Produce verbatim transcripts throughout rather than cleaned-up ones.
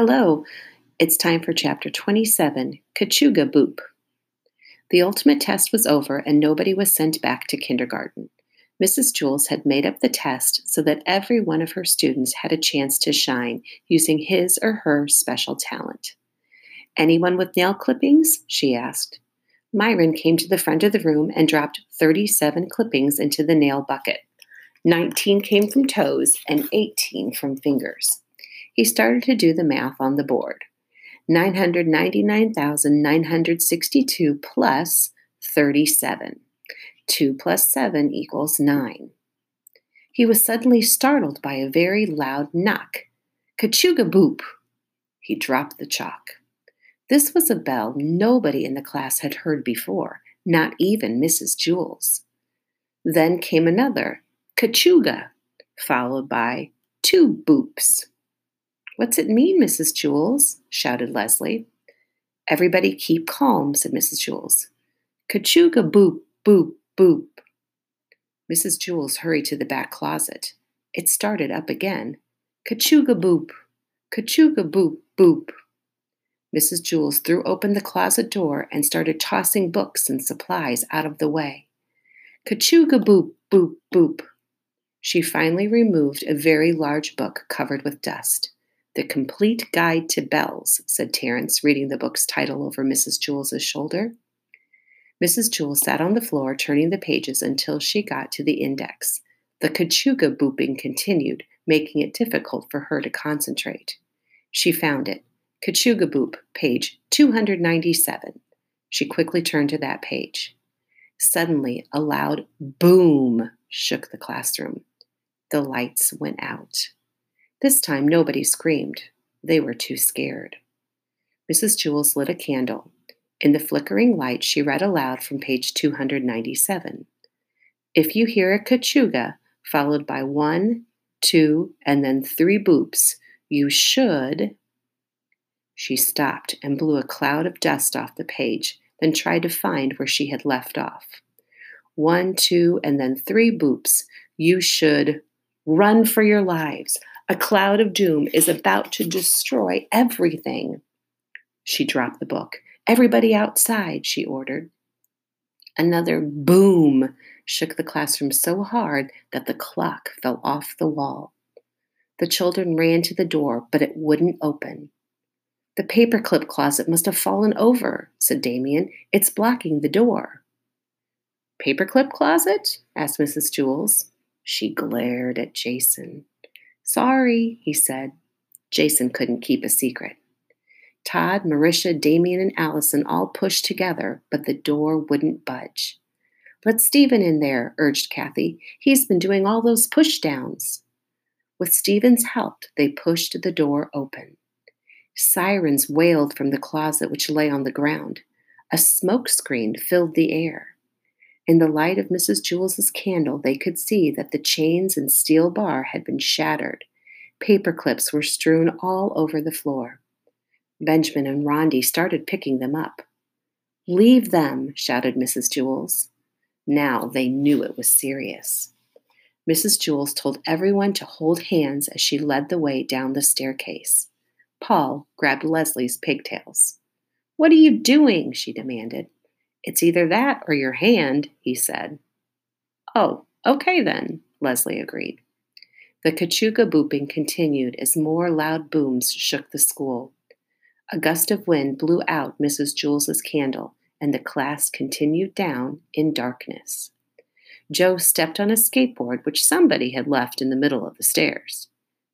Hello, it's time for Chapter twenty-seven, Kachooga Boop. The ultimate test was over and nobody was sent back to kindergarten. Missus Jules had made up the test so that every one of her students had a chance to shine using his or her special talent. Anyone with nail clippings? She asked. Myron came to the front of the room and dropped thirty-seven clippings into the nail bucket. nineteen came from toes and eighteen from fingers. He started to do the math on the board. nine hundred ninety-nine thousand nine hundred sixty-two plus thirty-seven. two plus seven equals nine. He was suddenly startled by a very loud knock. Kachooga boop! He dropped the chalk. This was a bell nobody in the class had heard before, not even Missus Jules. Then came another, Kachooga, followed by two boops. "What's it mean, Missus Jules?" shouted Leslie. "Everybody keep calm," said Missus Jules. "Kachooga boop, boop, boop." Missus Jules hurried to the back closet. It started up again. "Kachooga boop, kachooga boop, boop." Missus Jules threw open the closet door and started tossing books and supplies out of the way. "Kachooga boop, boop, boop." She finally removed a very large book covered with dust. "The Complete Guide to Bells," said Terence, reading the book's title over Missus Jules's shoulder. Missus Jules sat on the floor, turning the pages until she got to the index. The Kachooga booping continued, making it difficult for her to concentrate. She found it. Kachooga boop, page two hundred ninety-seven. She quickly turned to that page. Suddenly, a loud boom shook the classroom. The lights went out. This time, nobody screamed. They were too scared. Missus Jules lit a candle. In the flickering light, she read aloud from page two hundred ninety-seven. "If you hear a kachooga, followed by one, two, and then three boops, you should..." She stopped and blew a cloud of dust off the page, then tried to find where she had left off. "One, two, and then three boops, you should run for your lives. A cloud of doom is about to destroy everything." She dropped the book. "Everybody outside," she ordered. Another boom shook the classroom so hard that the clock fell off the wall. The children ran to the door, but it wouldn't open. "The paperclip closet must have fallen over," said Damien. "It's blocking the door." "Paperclip closet?" asked Missus Jules. She glared at Jason. "Sorry," he said. Jason couldn't keep a secret. Todd, Marisha, Damien, and Allison all pushed together, but the door wouldn't budge. "Let Stephen in there," urged Kathy. "He's been doing all those pushdowns." With Stephen's help, they pushed the door open. Sirens wailed from the closet which lay on the ground. A smoke screen filled the air. In the light of Missus Jules's candle, they could see that the chains and steel bar had been shattered. Paper clips were strewn all over the floor. Benjamin and Rondi started picking them up. "Leave them," shouted Missus Jules. Now they knew it was serious. Missus Jules told everyone to hold hands as she led the way down the staircase. Paul grabbed Leslie's pigtails. "What are you doing?" she demanded. "It's either that or your hand," he said. "Oh, okay then," Leslie agreed. The kachooga booping continued as more loud booms shook the school. A gust of wind blew out Missus Jules's candle, and the class continued down in darkness. Joe stepped on a skateboard which somebody had left in the middle of the stairs.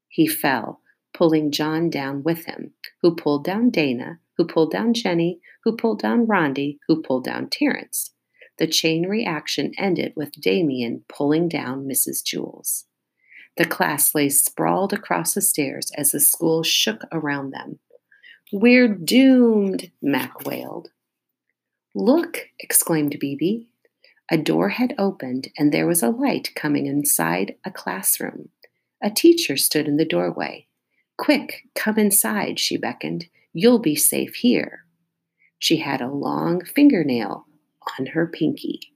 He fell, pulling John down with him, who pulled down Dana, who pulled down Jenny, who pulled down Rondi, who pulled down Terrence. The chain reaction ended with Damien pulling down Missus Jules. The class lay sprawled across the stairs as the school shook around them. "We're doomed," Mac wailed. "Look," exclaimed Bebe. A door had opened and there was a light coming inside a classroom. A teacher stood in the doorway. "Quick, come inside," she beckoned. "You'll be safe here." She had a long fingernail on her pinky.